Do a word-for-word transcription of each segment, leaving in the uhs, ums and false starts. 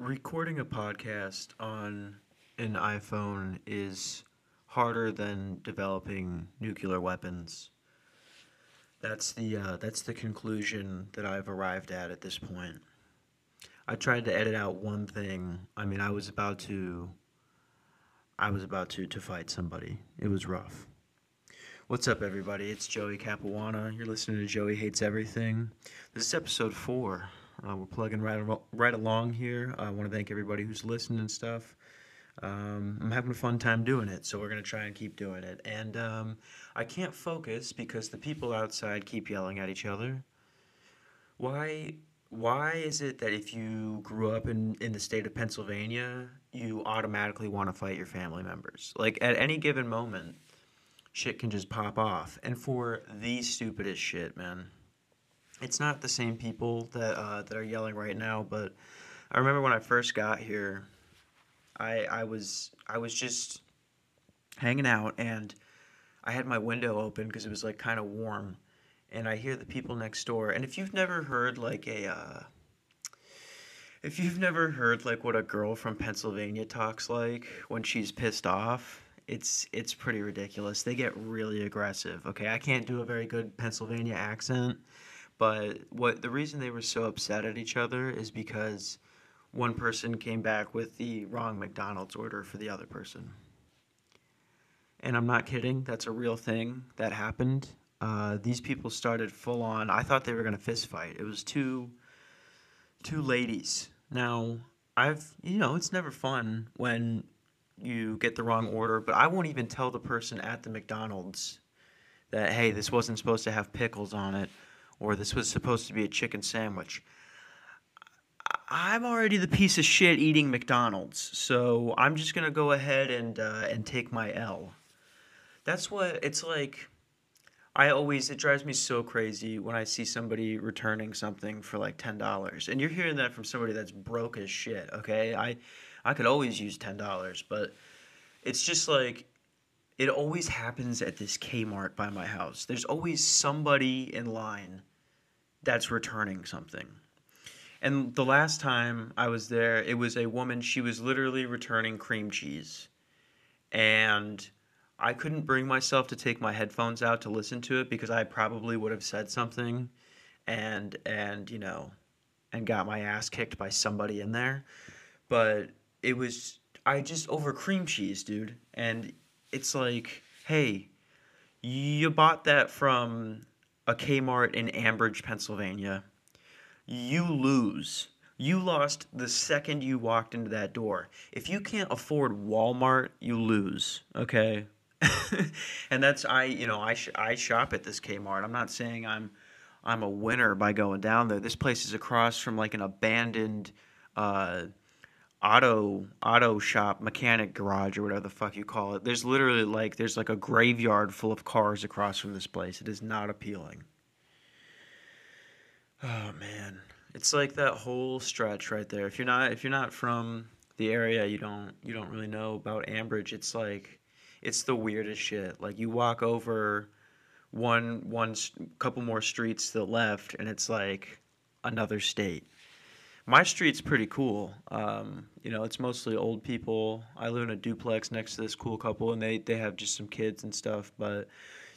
Recording a podcast on an iPhone is harder than developing nuclear weapons. That's the uh, that's the conclusion that I've arrived at at this point. I tried to edit out one thing. I mean, I was about to I was about to to fight somebody. It was rough. What's up, everybody? It's Joey Capuana. You're listening to Joey Hates Everything. This is episode four. Uh, we're plugging right, right along here. I want to thank everybody who's listening and stuff. Um, I'm having a fun time doing it, so we're going to try and keep doing it. And um, I can't focus because the people outside keep yelling at each other. Why Why is it that if you grew up in, in the state of Pennsylvania, you automatically want to fight your family members? Like, at any given moment, shit can just pop off. And for the stupidest shit, man. It's not the same people that uh, that are yelling right now, but I remember when I first got here, I I was I was just hanging out and I had my window open because it was like kind of warm, and I hear the people next door. And if you've never heard like a uh, if you've never heard like what a girl from Pennsylvania talks like when she's pissed off. It's it's pretty ridiculous. They get really aggressive. Okay, I can't do a very good Pennsylvania accent, but what the reason they were so upset at each other is because one person came back with the wrong McDonald's order for the other person. And I'm not kidding. That's a real thing that happened. Uh, these people started full on. I thought they were going to fist fight. It was two two ladies. Now, I've you know, it's never fun when you get the wrong order, but I won't even tell the person at the McDonald's that, hey, this wasn't supposed to have pickles on it, or this was supposed to be a chicken sandwich. I'm already the piece of shit eating McDonald's, so I'm just going to go ahead and uh, and take my L. That's what it's like. I always, it drives me so crazy when I see somebody returning something for like ten dollars. And you're hearing that from somebody that's broke as shit, okay? I... I could always use ten dollars, but it's just like it always happens at this Kmart by my house. There's always somebody in line that's returning something. And the last time I was there, it was a woman. She was literally returning cream cheese. And I couldn't bring myself to take my headphones out to listen to it because I probably would have said something and, and you know, and got my ass kicked by somebody in there. But it was, I just over cream cheese, dude. And it's like, hey, you bought that from a Kmart in Ambridge, Pennsylvania. You lose. You lost the second you walked into that door. If you can't afford Walmart, you lose, okay? And that's, I, you know, I, sh- I shop at this Kmart. I'm not saying I'm, I'm a winner by going down there. This place is across from like an abandoned, uh, auto auto shop, mechanic garage, or whatever the fuck you call it. There's literally like there's like a graveyard full of cars across from this place. It is not appealing. Oh man, it's like that whole stretch right there. If you're not if you're not from the area, you don't you don't really know about Ambridge. It's like it's the weirdest shit. Like you walk over one one couple more streets to the left, and it's like another state. My street's pretty cool. Um, you know, it's mostly old people. I live in a duplex next to this cool couple, and they, they have just some kids and stuff. But,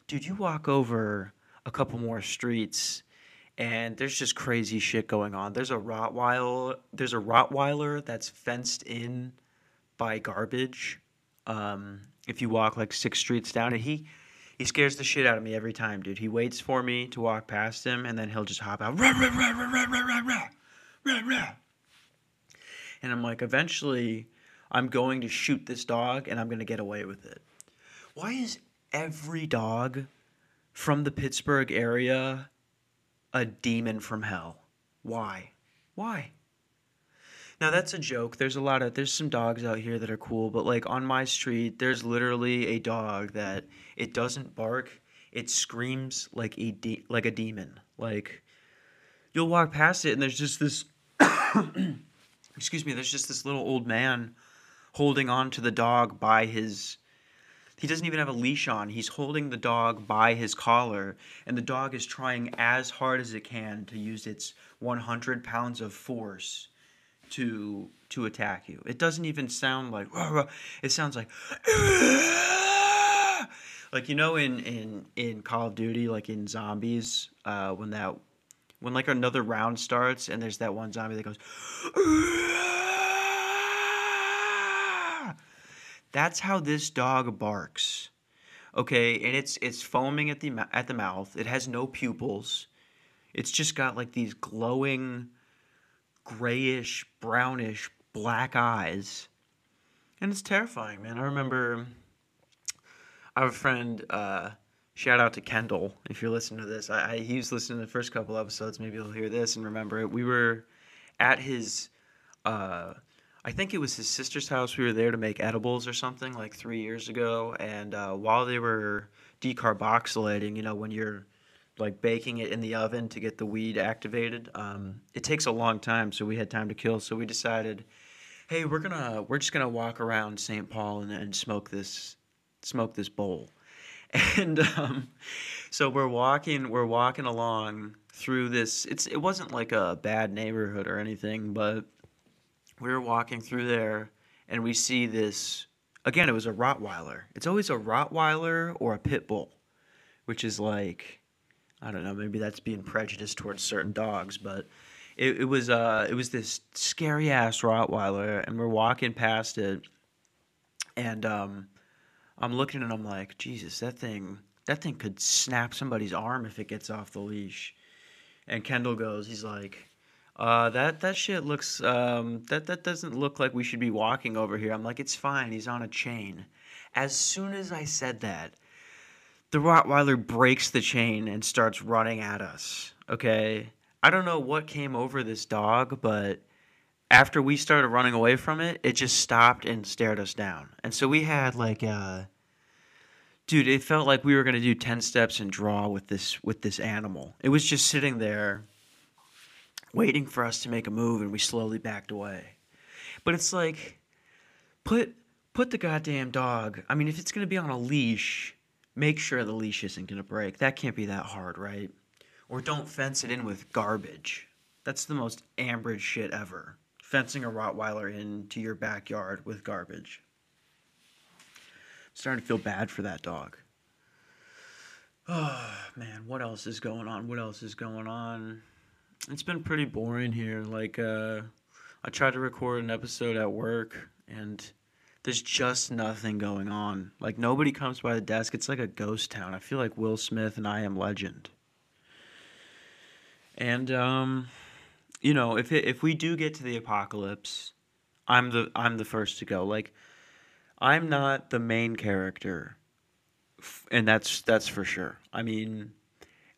dude, you walk over a couple more streets, and there's just crazy shit going on. There's a Rottweiler, there's a Rottweiler that's fenced in by garbage. Um, if you walk like six streets down, and he he scares the shit out of me every time, dude. He waits for me to walk past him, and then he'll just hop out. Rah, rah, rah, rah, rah, rah, rah, rah. And I'm like, eventually, I'm going to shoot this dog, and I'm going to get away with it. Why is every dog from the Pittsburgh area a demon from hell? Why? Why? Now, that's a joke. There's a lot of, there's some dogs out here that are cool, but, like, on my street, there's literally a dog that it doesn't bark. It screams like a, de- like a demon. Like, you'll walk past it, and there's just this... excuse me, there's just this little old man holding on to the dog by his, he doesn't even have a leash on, he's holding the dog by his collar, and the dog is trying as hard as it can to use its one hundred pounds of force to to attack you. It doesn't even sound like rah, rah. It sounds like Aah! Like, you know, in, in in Call of Duty, like in Zombies, uh, when that when like another round starts and there's that one zombie that goes Aah! That's how this dog barks. Okay, and it's it's foaming at the at the mouth. It has no pupils. It's just got like these glowing, grayish, brownish, black eyes, and it's terrifying, man. I remember I have a friend. Uh, shout out to Kendall if you're listening to this. I, I he was listening to the first couple episodes. Maybe he'll hear this and remember it. We were at his. Uh, I think it was his sister's house. We were there to make edibles or something like three years ago. And uh, while they were decarboxylating, you know, when you're like baking it in the oven to get the weed activated, um, it takes a long time. So we had time to kill. So we decided, hey, we're gonna we're just gonna walk around Saint Paul and, and smoke this smoke this bowl. And um, so we're walking we're walking along through this. It's it wasn't like a bad neighborhood or anything, but we were walking through there, and we see this, again, it was a Rottweiler. It's always a Rottweiler or a pit bull, which is like, I don't know, maybe that's being prejudiced towards certain dogs, but it, it was uh, it was this scary-ass Rottweiler, and we're walking past it, and um, I'm looking, and I'm like, Jesus, that thing, that thing could snap somebody's arm if it gets off the leash. And Kendall goes, he's like, Uh, that, that shit looks, um, that, that doesn't look like we should be walking over here. I'm like, it's fine. He's on a chain. As soon as I said that, the Rottweiler breaks the chain and starts running at us. Okay. I don't know what came over this dog, but after we started running away from it, it just stopped and stared us down. And so we had like, uh, dude, it felt like we were going to do ten steps and draw with this, with this animal. It was just sitting there, waiting for us to make a move, and we slowly backed away. But it's like, put put the goddamn dog, I mean, if it's going to be on a leash, make sure the leash isn't going to break. That can't be that hard, right? Or don't fence it in with garbage. That's the most Ambridge shit ever, fencing a Rottweiler into your backyard with garbage. I'm starting to feel bad for that dog. Oh, man, what else is going on? What else is going on? It's been pretty boring here. Like, uh, I tried to record an episode at work, and there's just nothing going on. Like, nobody comes by the desk. It's like a ghost town. I feel like Will Smith and I Am Legend. And, um, you know, if it, if we do get to the apocalypse, I'm the I'm the first to go. Like, I'm not the main character, and that's that's for sure. I mean,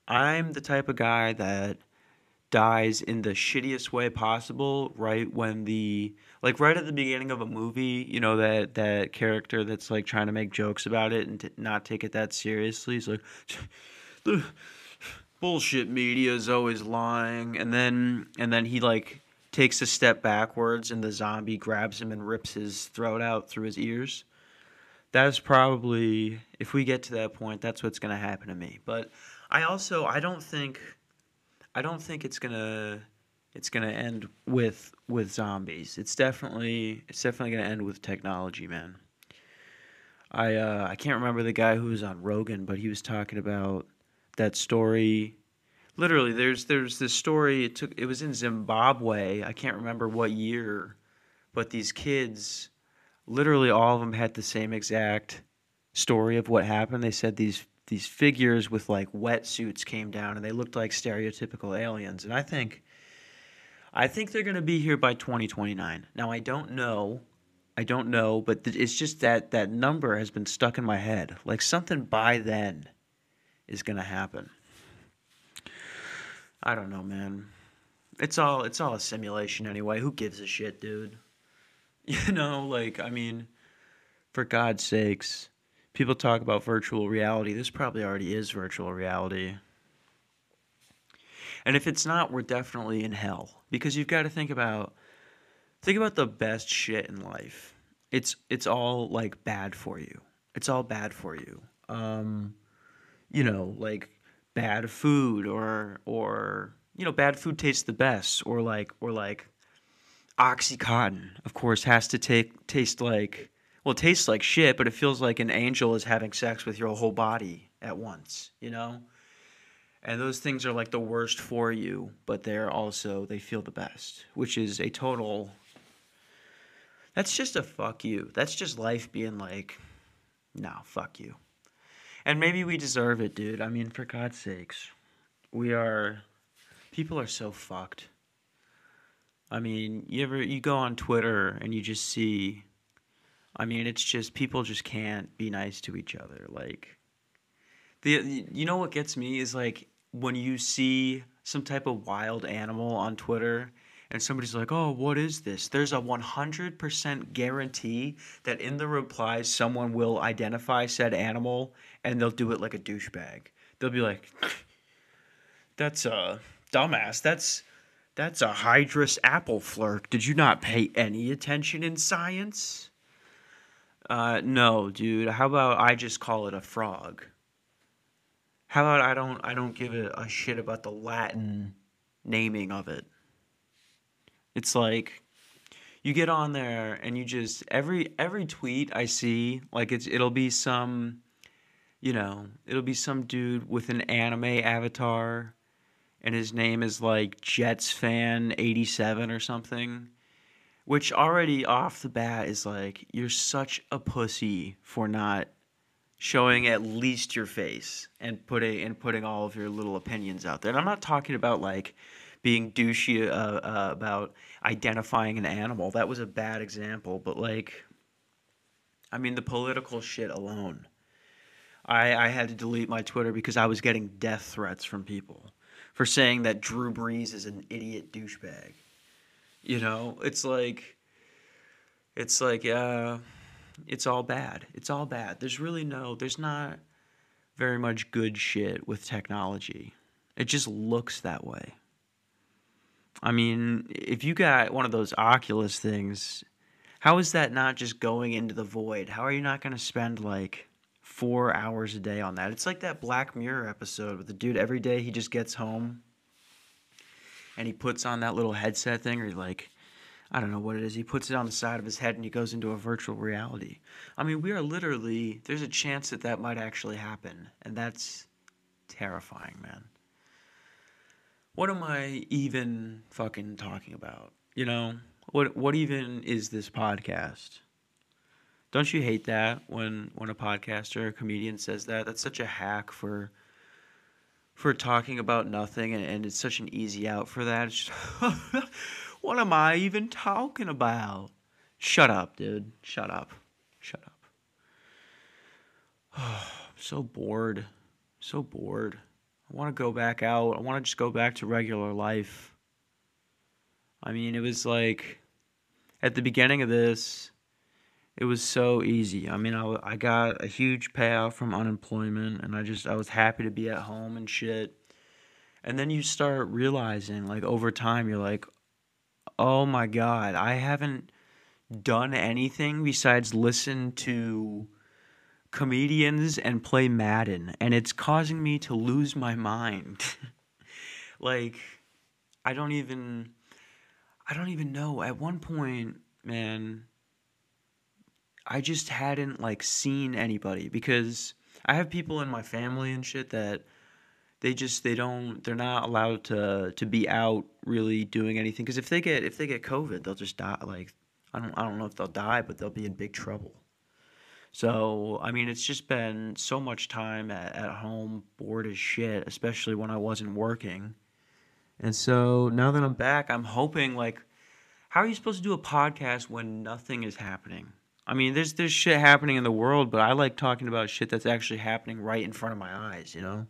I'm the type of guy that dies in the shittiest way possible right when the, like right at the beginning of a movie, you know, that, that character that's like trying to make jokes about it and t- not take it that seriously. He's like, the bullshit media is always lying. And then, and then he like takes a step backwards and the zombie grabs him and rips his throat out through his ears. That is probably, if we get to that point, that's what's going to happen to me. But I also, I don't think... I don't think it's gonna it's gonna end with with zombies. It's definitely it's definitely gonna end with technology, man. I uh, I can't remember the guy who was on Rogan, but he was talking about that story. Literally, there's there's this story. It took it was in Zimbabwe. I can't remember what year, but these kids, literally all of them had the same exact story of what happened. They said these. These figures with like wetsuits came down and they looked like stereotypical aliens. And I think, I think they're going to be here by twenty twenty-nine. Now I don't know, I don't know, but th- it's just that that number has been stuck in my head. Like something by then is going to happen. I don't know, man. It's all, it's all a simulation anyway. Who gives a shit, dude? You know, like, I mean, for God's sakes. People talk about virtual reality. This probably already is virtual reality. And if it's not, we're definitely in hell. Because you've got to think about think about the best shit in life. It's it's all like bad for you. It's all bad for you. Um, you know, like bad food or or you know, bad food tastes the best, or like or like OxyContin, of course, has to take taste like well, it tastes like shit, but it feels like an angel is having sex with your whole body at once, you know? And those things are like the worst for you, but they're also, they feel the best, which is a total, that's just a fuck you. That's just life being like, no, fuck you. And maybe we deserve it, dude. I mean, for God's sakes, we are, people are so fucked. I mean, you ever, you go on Twitter and you just see, I mean, it's just, people just can't be nice to each other. Like, the you know what gets me is, like, when you see some type of wild animal on Twitter and somebody's like, oh, what is this? There's a one hundred percent guarantee that in the replies someone will identify said animal and they'll do it like a douchebag. They'll be like, that's a dumbass. That's, that's a hydrous apple flirt. Did you not pay any attention in science? Uh, no, dude, how about I just call it a frog? How about I don't I don't give a, a shit about the Latin naming of it? It's like, you get on there and you just, every every tweet I see, like, it's it'll be some, you know, it'll be some dude with an anime avatar and his name is like Jets Fan eighty-seven or something. Which already off the bat is like, you're such a pussy for not showing at least your face and putting and putting all of your little opinions out there. And I'm not talking about like being douchey uh, uh, about identifying an animal. That was a bad example, but like, I mean, the political shit alone. I, I had to delete my Twitter because I was getting death threats from people for saying that Drew Brees is an idiot douchebag. You know, it's like, it's like, uh, it's all bad. It's all bad. There's really no, there's not very much good shit with technology. It just looks that way. I mean, if you got one of those Oculus things, how is that not just going into the void? How are you not going to spend like four hours a day on that? It's like that Black Mirror episode with the dude every day he just gets home. And he puts on that little headset thing, or like, I don't know what it is. He puts it on the side of his head and he goes into a virtual reality. I mean, we are literally, there's a chance that that might actually happen. And that's terrifying, man. What am I even fucking talking about? You know, what what even is this podcast? Don't you hate that when, when a podcaster or a comedian says that? That's such a hack for... for talking about nothing, and, and it's such an easy out for that. It's just, what am I even talking about? Shut up, dude. Shut up. Shut up. Oh, I'm so bored. So bored. I want to go back out. I want to just go back to regular life. I mean, it was like, at the beginning of this, it was so easy. I mean, I, I got a huge payout from unemployment, and I just, I was happy to be at home and shit. And then you start realizing, like, over time, you're like, oh my God, I haven't done anything besides listen to comedians and play Madden, and it's causing me to lose my mind. Like, I don't even, I don't even know. At one point, man... I just hadn't, like, seen anybody, because I have people in my family and shit that they just, they don't, they're not allowed to, to be out really doing anything, because if they get, if they get COVID, they'll just die, like, I don't, I don't know if they'll die, but they'll be in big trouble. So, I mean, it's just been so much time at, at home, bored as shit, especially when I wasn't working, and so now that I'm back, I'm hoping, like, how are you supposed to do a podcast when nothing is happening? I mean, there's there's shit happening in the world, but I like talking about shit that's actually happening right in front of my eyes, you know?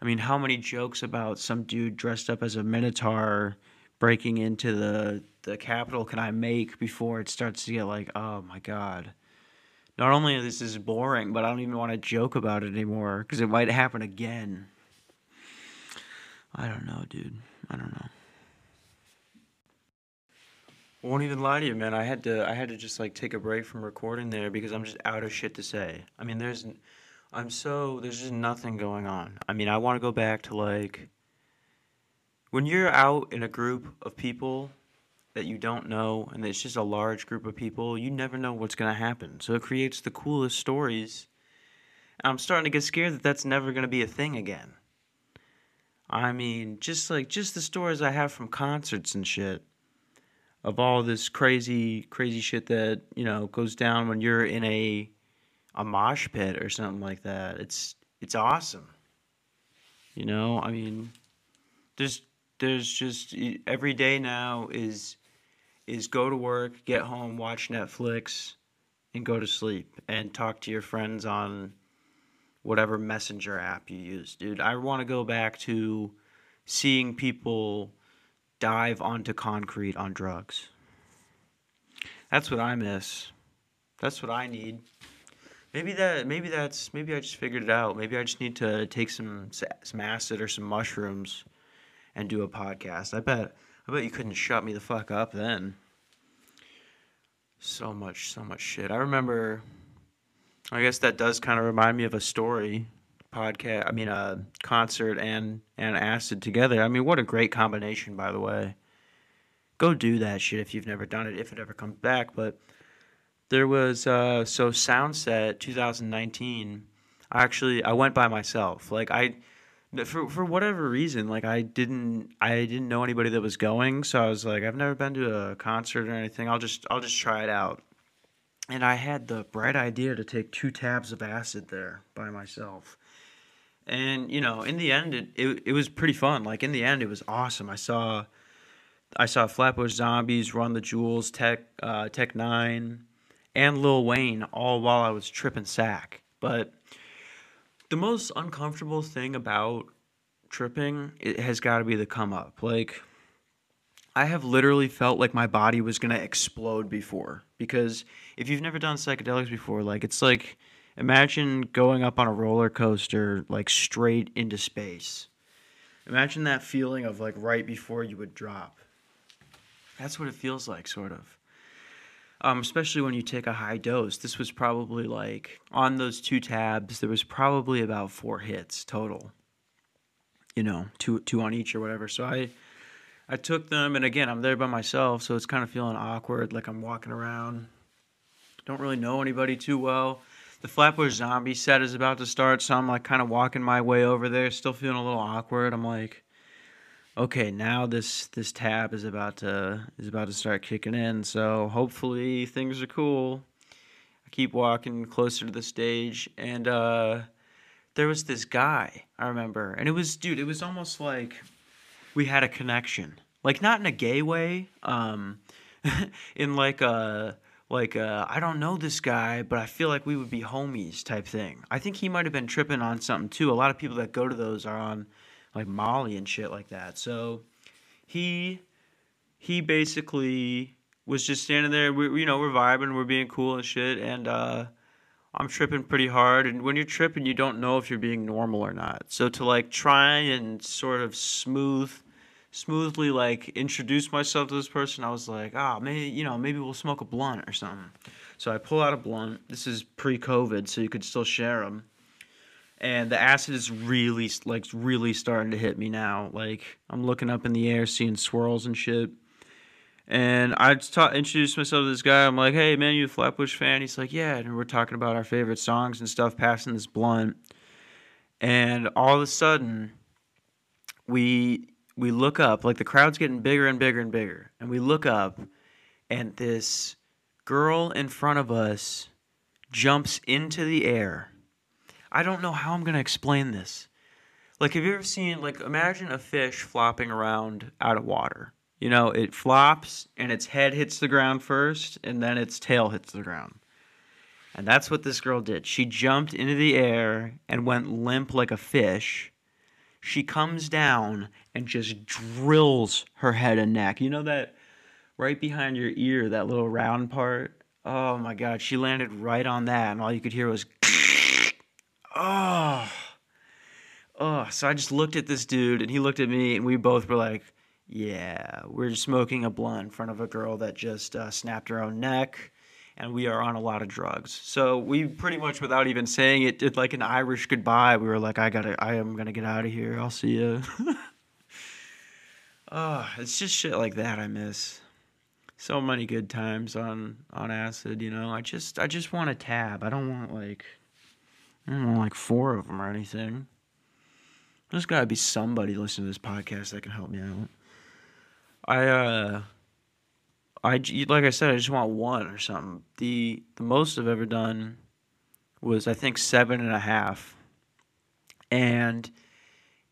I mean, how many jokes about some dude dressed up as a minotaur breaking into the, the Capitol can I make before it starts to get like, oh my God. Not only is this boring, but I don't even want to joke about it anymore because it might happen again. I don't know, dude. I don't know. I won't even lie to you, man. I had to I had to just, like, take a break from recording there because I'm just out of shit to say. I mean, there's... I'm so... There's just nothing going on. I mean, I want to go back to, like... When you're out in a group of people that you don't know, and it's just a large group of people, you never know what's going to happen. So it creates the coolest stories. And I'm starting to get scared that that's never going to be a thing again. I mean, just like, just the stories I have from concerts and shit, of all this crazy, crazy shit that, you know, goes down when you're in a a mosh pit or something like that. It's it's awesome. You know, I mean, there's there's just, every day now is... is go to work, get home, watch Netflix, and go to sleep, and talk to your friends on whatever messenger app you use. Dude, I want to go back to seeing people dive onto concrete on drugs. That's what I miss. That's what I need. Maybe that. Maybe that's. Maybe I just figured it out. Maybe I just need to take some some acid or some mushrooms, and do a podcast. I bet. I bet you couldn't shut me the fuck up then. So much, so much shit. I remember, I guess that does kind of remind me of a story, podcast, I mean, a concert and, and acid together. I mean, what a great combination, by the way. Go do that shit if you've never done it, if it ever comes back. But there was, uh, so Soundset twenty nineteen, I actually, I went by myself. Like, I... For for whatever reason, like I didn't I didn't know anybody that was going, so I was like, I've never been to a concert or anything. I'll just I'll just try it out. And I had the bright idea to take two tabs of acid there by myself. And you know, in the end, it it, it was pretty fun. Like in the end, it was awesome. I saw I saw Flatbush Zombies, Run the Jewels, Tech uh, Tech Nine, and Lil Wayne, all while I was tripping sack, but. The most uncomfortable thing about tripping, it has got to be the come up. Like, I have literally felt like my body was going to explode before. Because if you've never done psychedelics before, like, it's like, imagine going up on a roller coaster, like, straight into space. Imagine that feeling of, like, right before you would drop. That's what it feels like, sort of. Um, especially when you take a high dose. This was probably like, on those two tabs, there was probably about four hits total. You know, two two on each or whatever. So I I took them, and again, I'm there by myself, so it's kind of feeling awkward, like I'm walking around. Don't really know anybody too well. The Flatbush Zombie set is about to start, so I'm like kind of walking my way over there, still feeling a little awkward. I'm like, okay, now this, this tab is about to is about to start kicking in, so hopefully things are cool. I keep walking closer to the stage, and uh, there was this guy, I remember, and it was, dude, it was almost like we had a connection. Like, not in a gay way, um, in like a, like a, I don't know this guy, but I feel like we would be homies type thing. I think he might have been tripping on something, too. A lot of people that go to those are on... like Molly and shit like that. So he he basically was just standing there. We, you know, we're vibing, we're being cool and shit, and uh, I'm tripping pretty hard. And when you're tripping, you don't know if you're being normal or not. So to like try and sort of smooth, smoothly like introduce myself to this person, I was like, ah, oh, maybe you know, maybe we'll smoke a blunt or something. So I pull out a blunt. This is pre-COVID, so you could still share them. And the acid is really, like, really starting to hit me now. Like, I'm looking up in the air, seeing swirls and shit. And I ta- introduced myself to this guy. I'm like, hey, man, you a Flatbush fan? He's like, yeah. And we're talking about our favorite songs and stuff, passing this blunt. And all of a sudden, we we look up. Like, the crowd's getting bigger and bigger and bigger. And we look up, and this girl in front of us jumps into the air. I don't know how I'm going to explain this. Like, have you ever seen, like, imagine a fish flopping around out of water. You know, it flops, and its head hits the ground first, and then its tail hits the ground. And that's what this girl did. She jumped into the air and went limp like a fish. She comes down and just drills her head and neck. You know that right behind your ear, that little round part? Oh, my God. She landed right on that, and all you could hear was... Oh, oh! So I just looked at this dude, and he looked at me, and we both were like, yeah, we're just smoking a blunt in front of a girl that just uh, snapped her own neck, and we are on a lot of drugs. So we pretty much, without even saying it, did like an Irish goodbye. We were like, I gotta, I am gonna get out of here. I'll see ya. Oh, it's just shit like that I miss. so many good times on on acid, you know. I just I just want a tab. I don't want like I don't want like four of them or anything. There's gotta be somebody listening to this podcast that can help me out. I uh I like I said, I just want one or something. The the most I've ever done was I think seven and a half, and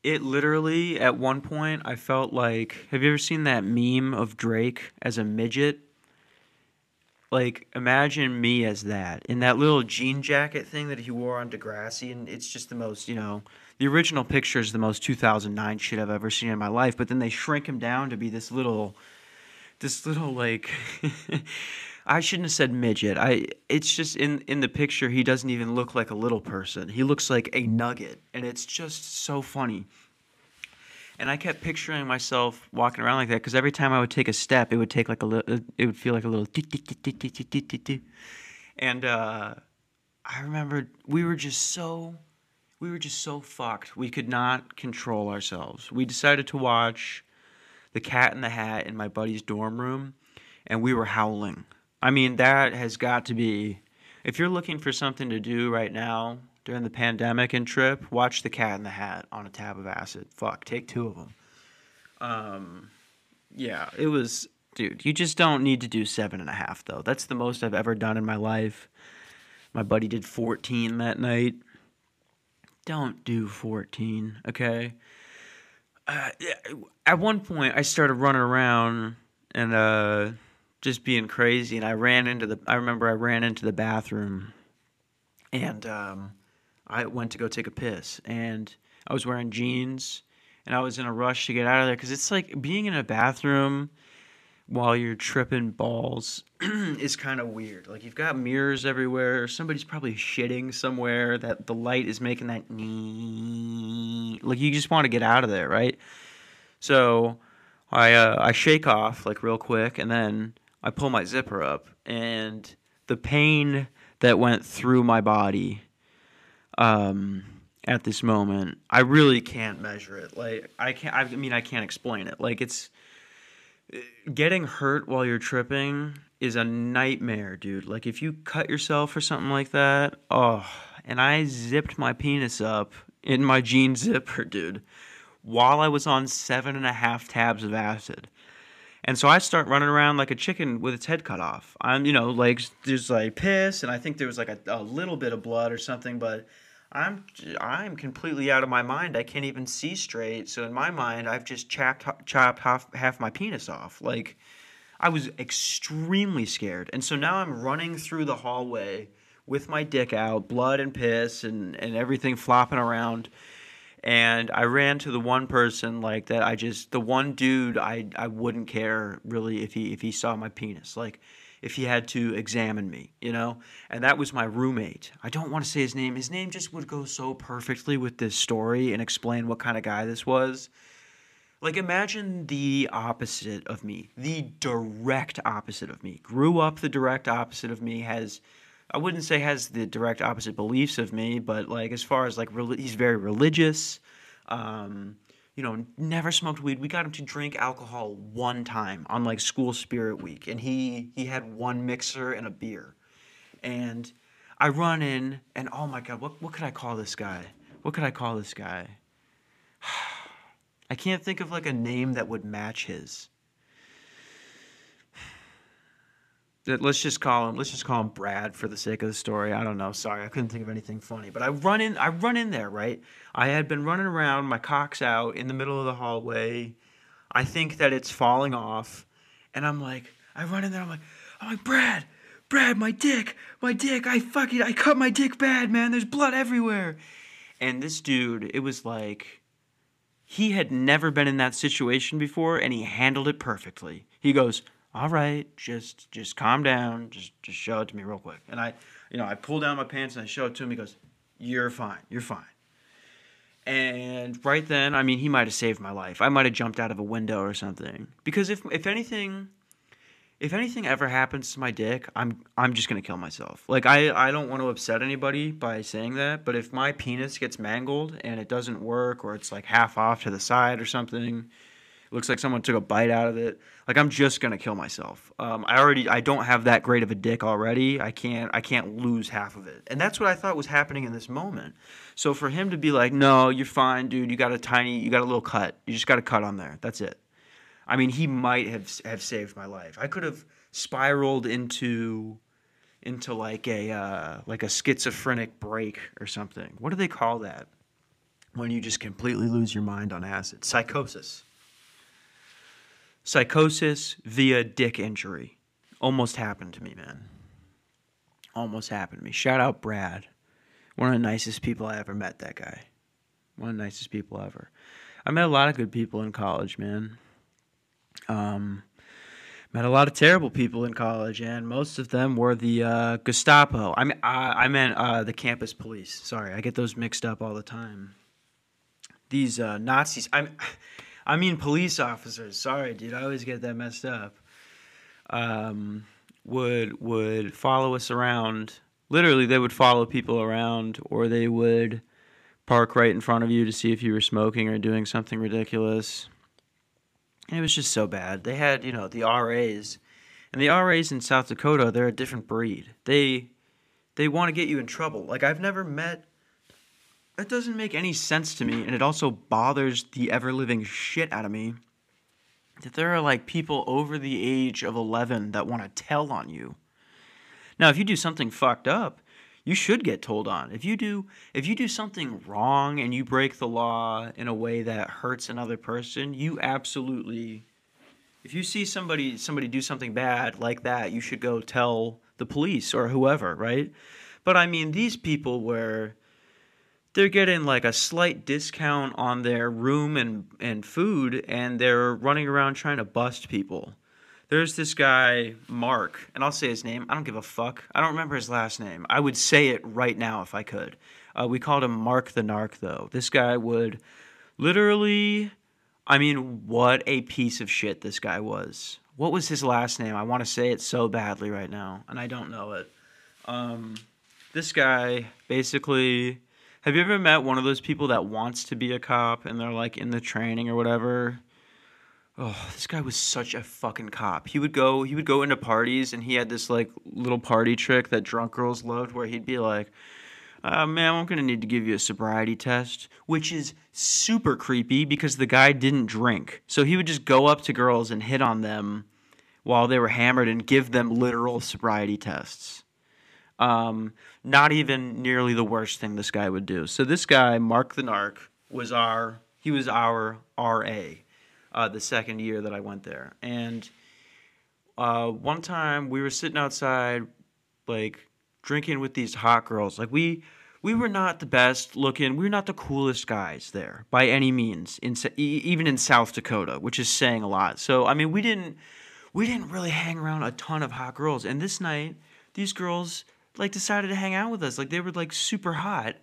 it literally, at one point, I felt like, have you ever seen that meme of Drake as a midget? Like, imagine me as that, in that little jean jacket thing that he wore on Degrassi, and it's just the most, you know, the original picture is the most two thousand nine shit I've ever seen in my life, but then they shrink him down to be this little, this little, like, I shouldn't have said midget. I. It's just in, in the picture, he doesn't even look like a little person. He looks like a nugget, and it's just so funny. And I kept picturing myself walking around like that because every time I would take a step, it would take like a little. It would feel like a little. And uh, I remember we were just so, we were just so fucked. We could not control ourselves. We decided to watch The Cat in the Hat in my buddy's dorm room, and we were howling. I mean, that has got to be, if you're looking for something to do right now during the pandemic and trip, watch The Cat in the Hat on a tab of acid. Fuck, take two of them. Um, yeah, it was, dude, you just don't need to do seven and a half, though. That's the most I've ever done in my life. My buddy did fourteen that night. Don't do fourteen, okay? Uh, at one point, I started running around and, uh... just being crazy, and I ran into the, I remember I ran into the bathroom, and um, I went to go take a piss, and I was wearing jeans, and I was in a rush to get out of there, because it's like, being in a bathroom while you're tripping balls is kind of weird. Like, you've got mirrors everywhere, somebody's probably shitting somewhere, that the light is making that, like, you just want to get out of there, right? So, I uh, I shake off, like, real quick, and then I pull my zipper up, and the pain that went through my body um, at this moment, I really can't measure it. Like, I can't, I mean, I can't explain it. Like, it's, getting hurt while you're tripping is a nightmare, dude. Like, if you cut yourself or something like that, oh, and I zipped my penis up in my jean zipper, dude, while I was on seven and a half tabs of acid. And so I start running around like a chicken with its head cut off. I'm, you know, like, there's like piss, and I think there was like a, a little bit of blood or something, but I'm I'm completely out of my mind. I can't even see straight. So in my mind, I've just chopped chopped half, half my penis off. Like, I was extremely scared. And so now I'm running through the hallway with my dick out, blood and piss and, and everything flopping around. And I ran to the one person, like, that I just, the one dude, I I wouldn't care really if he if he saw my penis, like, if he had to examine me, you know? And that was my roommate. I don't want to say his name. His name just would go so perfectly with this story and explain what kind of guy this was. Like, imagine the opposite of me, the direct opposite of me. Grew up the direct opposite of me, has... I wouldn't say has the direct opposite beliefs of me, but, like, as far as, like, re- he's very religious, um, you know, never smoked weed. We got him to drink alcohol one time on, like, school spirit week, and he, he had one mixer and a beer. And I run in, and oh, my God, what, what could I call this guy? What could I call this guy? I can't think of, like, a name that would match his. Let's just call him. Let's just call him Brad for the sake of the story. I don't know. Sorry, I couldn't think of anything funny. But I run in. I run in there, right? I had been running around, my cock's out in the middle of the hallway. I think that it's falling off, and I'm like, I run in there. I'm like, I'm like, Brad, Brad, my dick, my dick. I fucking, I cut my dick bad, man. There's blood everywhere. And this dude, it was like, he had never been in that situation before, and he handled it perfectly. He goes, all right, just just calm down, just just show it to me real quick. And I, you know, I pull down my pants and I show it to him. He goes, you're fine, you're fine. And right then, I mean, he might have saved my life. I might have jumped out of a window or something. Because if if anything, if anything ever happens to my dick, I'm I'm just gonna kill myself. Like, I, I don't want to upset anybody by saying that, but if my penis gets mangled and it doesn't work, or it's like half off to the side or something, It looks like someone took a bite out of it. Like, I'm just going to kill myself. Um, I already, I don't have that great of a dick already. I can't, I can't lose half of it. And that's what I thought was happening in this moment. So for him to be like, no, you're fine, dude. You got a tiny, you got a little cut. You just got a cut on there. That's it. I mean, he might have have saved my life. I could have spiraled into, into like a, uh, like a schizophrenic break or something. What do they call that? When you just completely lose your mind on acid. Psychosis. Psychosis via dick injury. Almost happened to me, man. Almost happened to me. Shout out Brad. One of the nicest people I ever met, that guy. One of the nicest people ever. I met a lot of good people in college, man. Um, met a lot of terrible people in college, and most of them were the uh, Gestapo. I mean, I, I meant uh, the campus police. Sorry, I get those mixed up all the time. These uh, Nazis, I mean, I mean police officers, sorry, dude, I always get that messed up, um, would would follow us around. Literally, they would follow people around, or they would park right in front of you to see if you were smoking or doing something ridiculous. And it was just so bad. They had, you know, the R As. And the R As in South Dakota, they're a different breed. They, they want to get you in trouble. Like, I've never met... That doesn't make any sense to me, and it also bothers the ever-living shit out of me that there are, like, people over the age of eleven that want to tell on you. Now, if you do something fucked up, you should get told on. If you do, if you do something wrong and you break the law in a way that hurts another person, you absolutely... If you see somebody somebody do something bad like that, you should go tell the police or whoever, right? But, I mean, these people were... They're getting like a slight discount on their room and, and food, and they're running around trying to bust people. There's this guy, Mark, and I'll say his name. I don't give a fuck. I don't remember his last name. I would say it right now if I could. Uh, we called him Mark the Narc, though. This guy would literally, I mean, what a piece of shit this guy was. What was his last name? I want to say it so badly right now, and I don't know it. Um, this guy basically... Have you ever met one of those people that wants to be a cop and they're like in the training or whatever? Oh, this guy was such a fucking cop. He would go he would go into parties, and he had this like little party trick that drunk girls loved where he'd be like, uh, man, I'm going to need to give you a sobriety test, which is super creepy because the guy didn't drink. So he would just go up to girls and hit on them while they were hammered and give them literal sobriety tests. Um, not even nearly the worst thing this guy would do. So this guy, Mark the Narc, was our, he was our R A, uh, the second year that I went there. And, uh, one time we were sitting outside, like, drinking with these hot girls. Like, we, we were not the best looking, we were not the coolest guys there by any means, in, even in South Dakota, which is saying a lot. So, I mean, we didn't, we didn't really hang around a ton of hot girls. And this night, these girls... like, decided to hang out with us. Like, they were, like, super hot.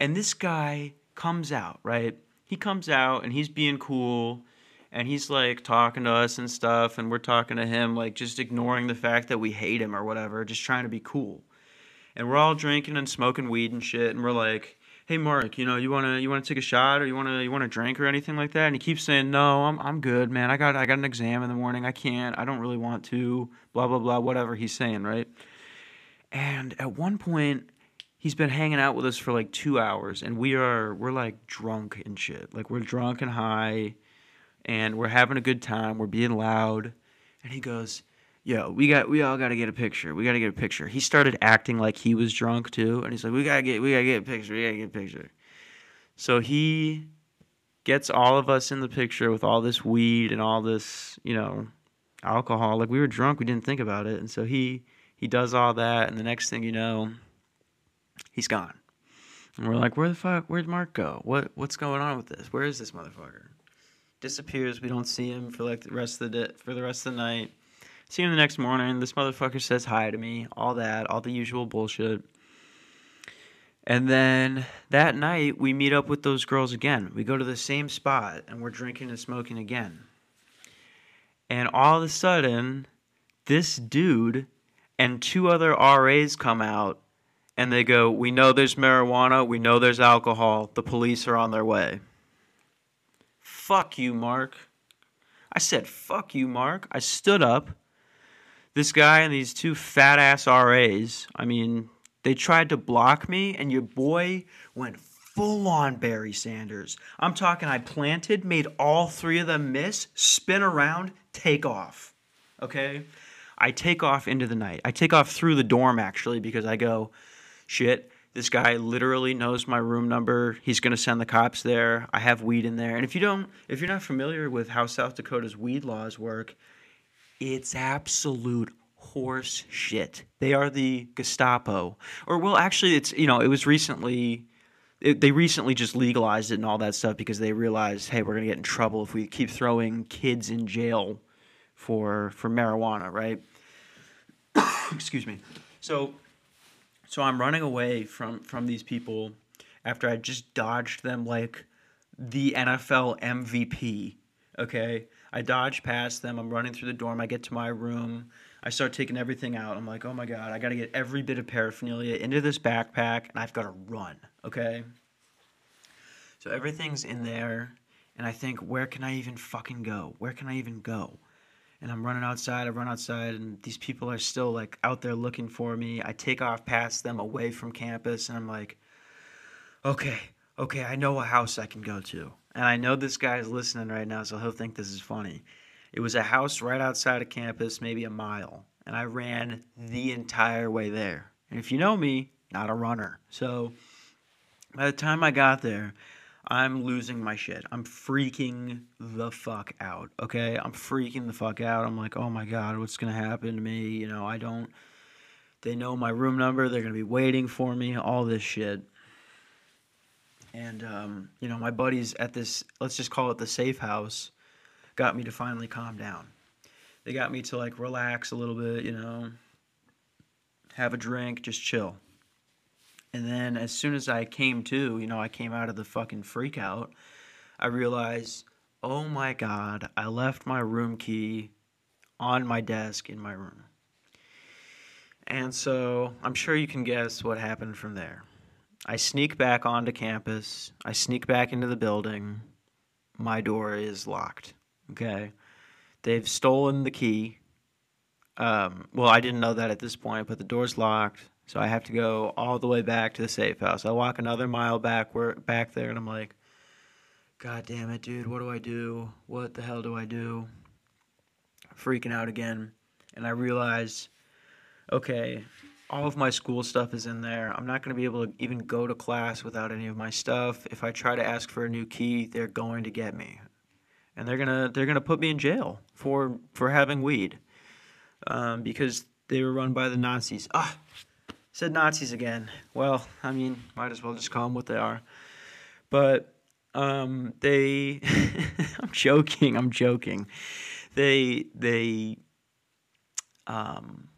And this guy comes out, right? He comes out, and he's being cool, and he's, like, talking to us and stuff, and we're talking to him, like, just ignoring the fact that we hate him or whatever, just trying to be cool. And we're all drinking and smoking weed and shit, and we're like, hey, Mark, you know, you want to you wanna take a shot, or you want to you wanna drink or anything like that? And he keeps saying, no, I'm I'm good, man. I got I got an exam in the morning. I can't. I don't really want to, blah, blah, blah, whatever he's saying, right? And at one point, he's been hanging out with us for like two hours, and we are, we're like drunk and shit. Like, we're drunk and high, and we're having a good time. We're being loud. And he goes, yo, we got, we all got to get a picture. We got to get a picture. He started acting like he was drunk too. And he's like, we got to get, we got to get a picture. We got to get a picture. So he gets all of us in the picture with all this weed and all this, you know, alcohol. Like, we were drunk. We didn't think about it. And so he... He does all that, and the next thing you know, he's gone. And we're like, where the fuck, where'd Mark go? What What's going on with this? Where is this motherfucker? Disappears. We don't see him for like the rest of the day, for the rest of the night. See him the next morning. This motherfucker says hi to me. All that, all the usual bullshit. And then that night, we meet up with those girls again. We go to the same spot, and we're drinking and smoking again. And all of a sudden, this dude... and two other R As come out, and they go, we know there's marijuana, we know there's alcohol, the police are on their way. Fuck you, Mark. I said, fuck you, Mark. I stood up. This guy and these two fat-ass R As, I mean, they tried to block me, and your boy went full-on Barry Sanders. I'm talking I planted, made all three of them miss, spin around, take off. Okay? I take off into the night. I take off through the dorm, actually, because I go, shit, this guy literally knows my room number. He's going to send the cops there. I have weed in there. And if you don't, if you're not familiar with how South Dakota's weed laws work, it's absolute horse shit. They are the Gestapo. Or, well, actually, it's, you know, it was recently, it, they recently just legalized it and all that stuff because they realized, hey, we're going to get in trouble if we keep throwing kids in jail for, for marijuana, right? Excuse me. So, so I'm running away from, from these people after I just dodged them like the N F L M V P, okay? I dodge past them. I'm running through the dorm. I get to my room. I start taking everything out. I'm like, oh, my God, I got to get every bit of paraphernalia into this backpack, and I've got to run, okay? So everything's in there, and I think, where can I even fucking go? Where can I even go? And I'm running outside, I run outside, and these people are still, like, out there looking for me. I take off past them away from campus, and I'm like, okay, okay, I know a house I can go to. And I know this guy's listening right now, so he'll think this is funny. It was a house right outside of campus, maybe a mile, and I ran the entire way there. And if you know me, not a runner. So by the time I got there, I'm losing my shit. I'm freaking the fuck out, okay? I'm freaking the fuck out. I'm like, oh, my God, what's going to happen to me? You know, I don't – they know my room number. They're going to be waiting for me, all this shit. And, um, you know, my buddies at this – let's just call it the safe house got me to finally calm down. They got me to, like, relax a little bit, you know, have a drink, just chill. And then as soon as I came to, you know, I came out of the fucking freak out, I realized, oh my God, I left my room key on my desk in my room. And so I'm sure you can guess what happened from there. I sneak back onto campus. I sneak back into the building. My door is locked. Okay. They've stolen the key. Um, well, I didn't know that at this point, but the door's locked. So I have to go all the way back to the safe house. I walk another mile back, where, back there, and I'm like, God damn it, dude. What do I do? What the hell do I do? I'm freaking out again. And I realize, okay, all of my school stuff is in there. I'm not going to be able to even go to class without any of my stuff. If I try to ask for a new key, they're going to get me. And they're going to they're gonna put me in jail for, for having weed um, because they were run by the Nazis. Ah! Said Nazis again. Well, I mean, might as well just call them what they are. But um, they, I'm joking, I'm joking. They, they, um,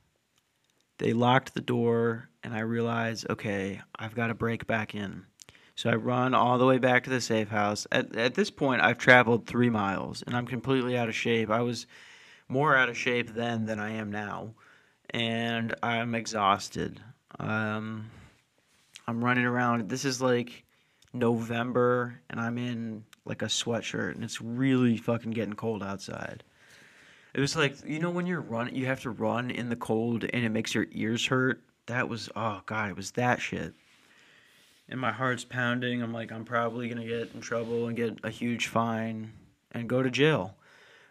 they locked the door, and I realized, okay, I've got to break back in. So I run all the way back to the safe house. At at this point, I've traveled three miles, and I'm completely out of shape. I was more out of shape then than I am now, and I'm exhausted. Um, I'm running around. This is like November, and I'm in like a sweatshirt, and it's really fucking getting cold outside. It was like, you know, when you're running, you have to run in the cold, and it makes your ears hurt. That was, oh God, it was that shit. And my heart's pounding. I'm like, I'm probably gonna get in trouble and get a huge fine and go to jail.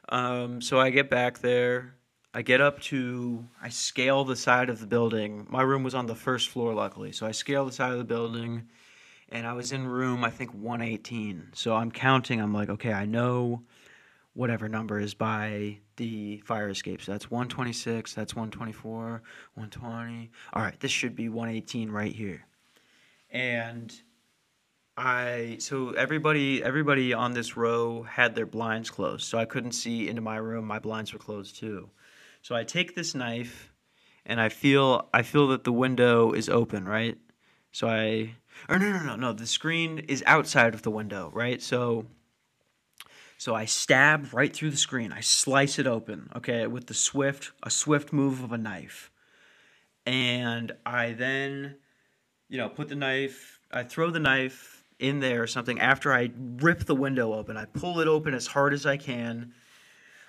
Um, so I get back there. I get up to, I scale the side of the building. My room was on the first floor, luckily. So I scale the side of the building, and I was in room, I think, one eighteen. So I'm counting. I'm like, okay, I know whatever number is by the fire escape. So that's one twenty-six, that's one twenty-four, one twenty. All right, this should be one eighteen right here. And I, so everybody, everybody on this row had their blinds closed. So I couldn't see into my room. My blinds were closed too. So I take this knife, and I feel I feel that the window is open, right? So I – or no, no, no, no. The screen is outside of the window, right? So so I stab right through the screen. I slice it open, okay, with the swift – a swift move of a knife. And I then, you know, put the knife – I throw the knife in there or something. After I rip the window open, I pull it open as hard as I can.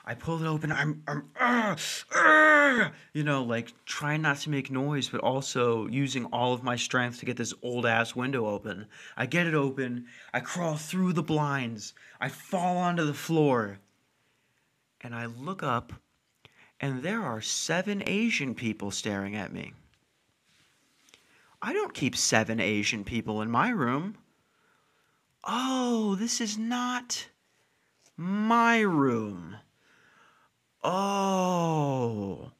I pulled it open. I'm, I'm, uh, uh, you know, like trying not to make noise, but also using all of my strength to get this old ass window open. I get it open. I crawl through the blinds. I fall onto the floor. And I look up, and there are seven Asian people staring at me. I don't keep seven Asian people in my room. Oh, this is not my room. Oh.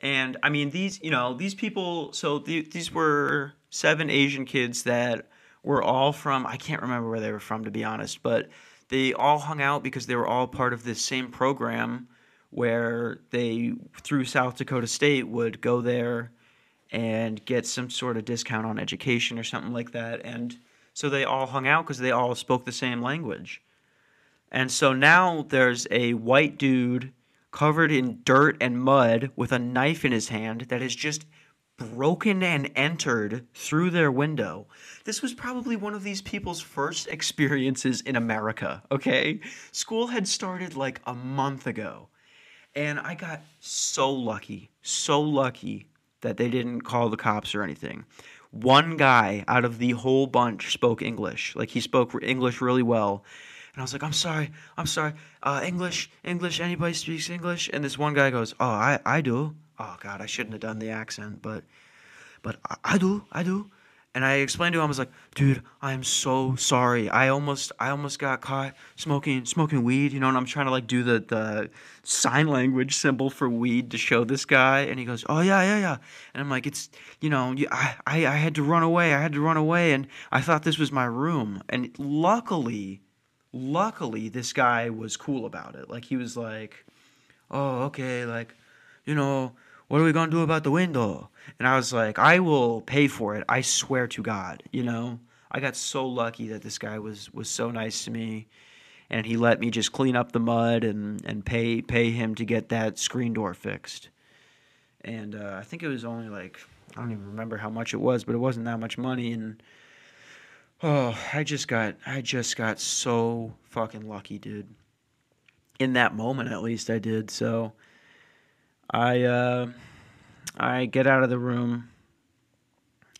And I mean, these, you know, these people, so the, these were seven Asian kids that were all from, I can't remember where they were from, to be honest, but they all hung out because they were all part of this same program where they, through South Dakota State, would go there and get some sort of discount on education or something like that. And so they all hung out because they all spoke the same language. And so now there's a white dude covered in dirt and mud with a knife in his hand that has just broken and entered through their window. This was probably one of these people's first experiences in America, okay? School had started like a month ago. And I got so lucky, so lucky that they didn't call the cops or anything. One guy out of the whole bunch spoke English. Like, he spoke English really well. And I was like, I'm sorry, I'm sorry, uh, English, English, anybody speaks English? And this one guy goes, oh, I, I do. Oh, God, I shouldn't have done the accent, but but I, I do, I do. And I explained to him, I was like, dude, I am so sorry. I almost I almost got caught smoking smoking weed, you know, and I'm trying to, like, do the, the sign language symbol for weed to show this guy. And he goes, oh, yeah, yeah, yeah. And I'm like, it's, you know, I, I, I had to run away. I had to run away, and I thought this was my room. And luckily... Luckily, this guy was cool about it. Like, he was like, oh, okay, like, you know, what are we going to do about the window? And I was like, I will pay for it. I swear to God, you know. I got so lucky that this guy was, was so nice to me, and he let me just clean up the mud and, and pay pay him to get that screen door fixed. And uh, I think it was only like, I don't even remember how much it was, but it wasn't that much money, and... Oh, I just got, I just got so fucking lucky, dude. In that moment, at least, I did. So, I, uh, I get out of the room,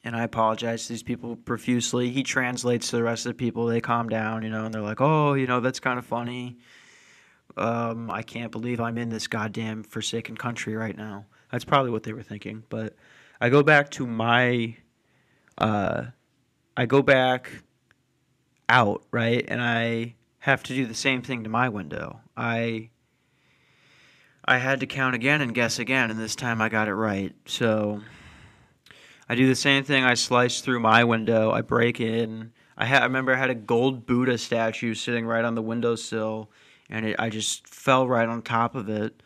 and I apologize to these people profusely. He translates to the rest of the people. They calm down, you know, and they're like, oh, you know, that's kind of funny. Um, I can't believe I'm in this goddamn forsaken country right now. That's probably what they were thinking. But I go back to my, uh... I go back out, right, and I have to do the same thing to my window. I I had to count again and guess again, and this time I got it right. So I do the same thing. I slice through my window. I break in. I, ha- I remember I had a gold Buddha statue sitting right on the windowsill, and it, I just fell right on top of it.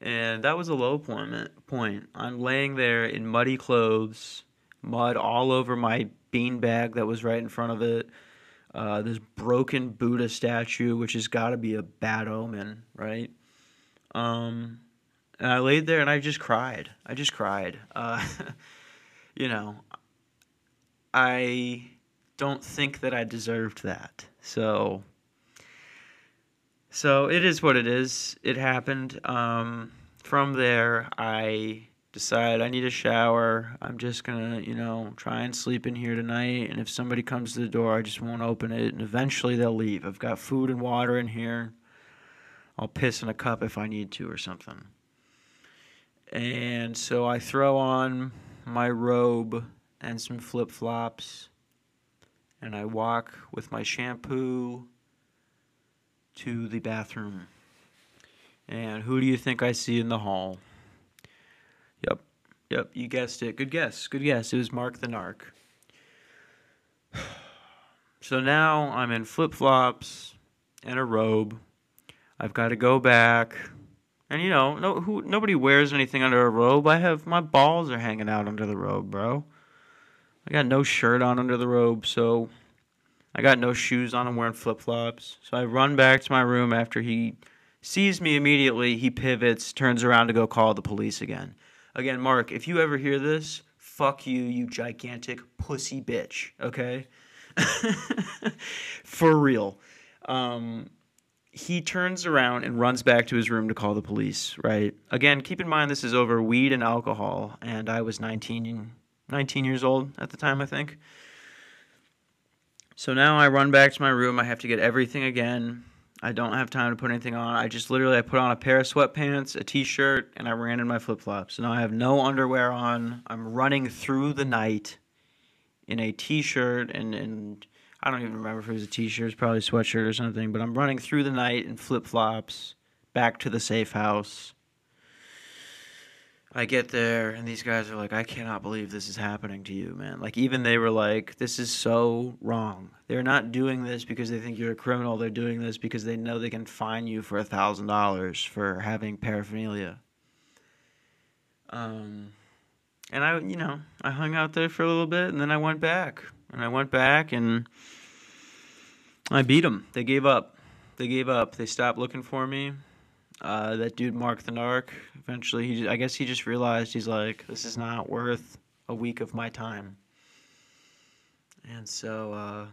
And that was a low point. point. I'm laying there in muddy clothes, mud all over my beanbag that was right in front of it, uh, this broken Buddha statue, which has got to be a bad omen, right? Um, and I laid there and I just cried. I just cried. Uh, you know, I don't think that I deserved that. So, so it is what it is. It happened. Um, from there, I... decide I need a shower. I'm just gonna, you know, try and sleep in here tonight, and if somebody comes to the door, I just won't open it, and eventually they'll leave. I've got food and water in here. I'll piss in a cup if I need to or something. And so I throw on my robe and some flip-flops, and I walk with my shampoo to the bathroom. And who do you think I see in the hall? Yep, yep, you guessed it. Good guess, good guess. It was Mark the Narc. So now I'm in flip-flops and a robe. I've got to go back. And, you know, no, who, nobody wears anything under a robe. I have, my balls are hanging out under the robe, bro. I got no shirt on under the robe, so I got no shoes on. I'm wearing flip-flops. So I run back to my room after he sees me immediately. He pivots, turns around to go call the police again. Again, Mark, if you ever hear this, fuck you, you gigantic pussy bitch, okay? For real. Um, he turns around and runs back to his room to call the police, right? Again, keep in mind this is over weed and alcohol, and I was nineteen, nineteen years old at the time, I think. So now I run back to my room. I have to get everything again. I don't have time to put anything on. I just literally I put on a pair of sweatpants, a t-shirt, and I ran in my flip-flops. So now I have no underwear on. I'm running through the night in a t-shirt and, and I don't even remember if it was a t-shirt. It was probably a sweatshirt or something. But I'm running through the night in flip-flops back to the safe house. I get there, and these guys are like, I cannot believe this is happening to you, man. Like, even they were like, this is so wrong. They're not doing this because they think you're a criminal. They're doing this because they know they can fine you for one thousand dollars for having paraphernalia. Um, and I, you know, I hung out there for a little bit, and then I went back. And I went back, and I beat them. They gave up. They gave up. They stopped looking for me. Uh, that dude, Mark the Narc, eventually, he, I guess he just realized, he's like, this is not worth a week of my time. And so, uh,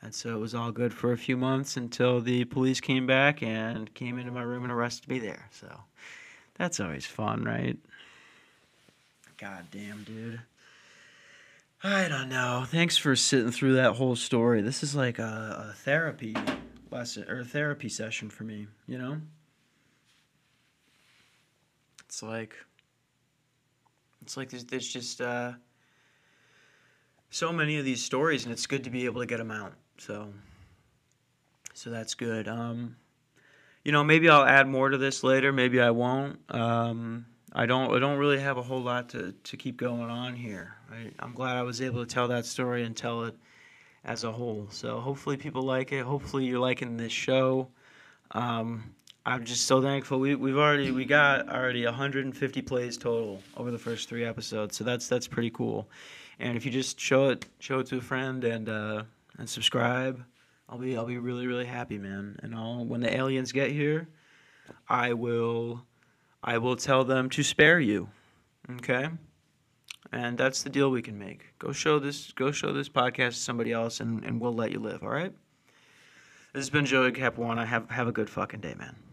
and so it was all good for a few months until the police came back and came into my room and arrested me there. So that's always fun, right? God damn, dude. I don't know. Thanks for sitting through that whole story. This is like a, a therapy lesson or a therapy session for me, you know? It's like, it's like there's, there's just uh, so many of these stories, and it's good to be able to get them out. So, so that's good. Um, you know, maybe I'll add more to this later. Maybe I won't. Um, I don't. I don't really have a whole lot to, to keep going on here. I, I'm glad I was able to tell that story and tell it as a whole. So hopefully people like it. Hopefully you're liking this show. Um, I'm just so thankful. We we've already we got already one hundred fifty plays total over the first three episodes, so that's that's pretty cool. And if you just show it show it to a friend and uh, and subscribe, I'll be I'll be really really happy, man. And I'll when the aliens get here, I will I will tell them to spare you, okay? And that's the deal we can make. Go show this go show this podcast to somebody else, and, and we'll let you live. All right. This has been Joey Capuana. Have have a good fucking day, man.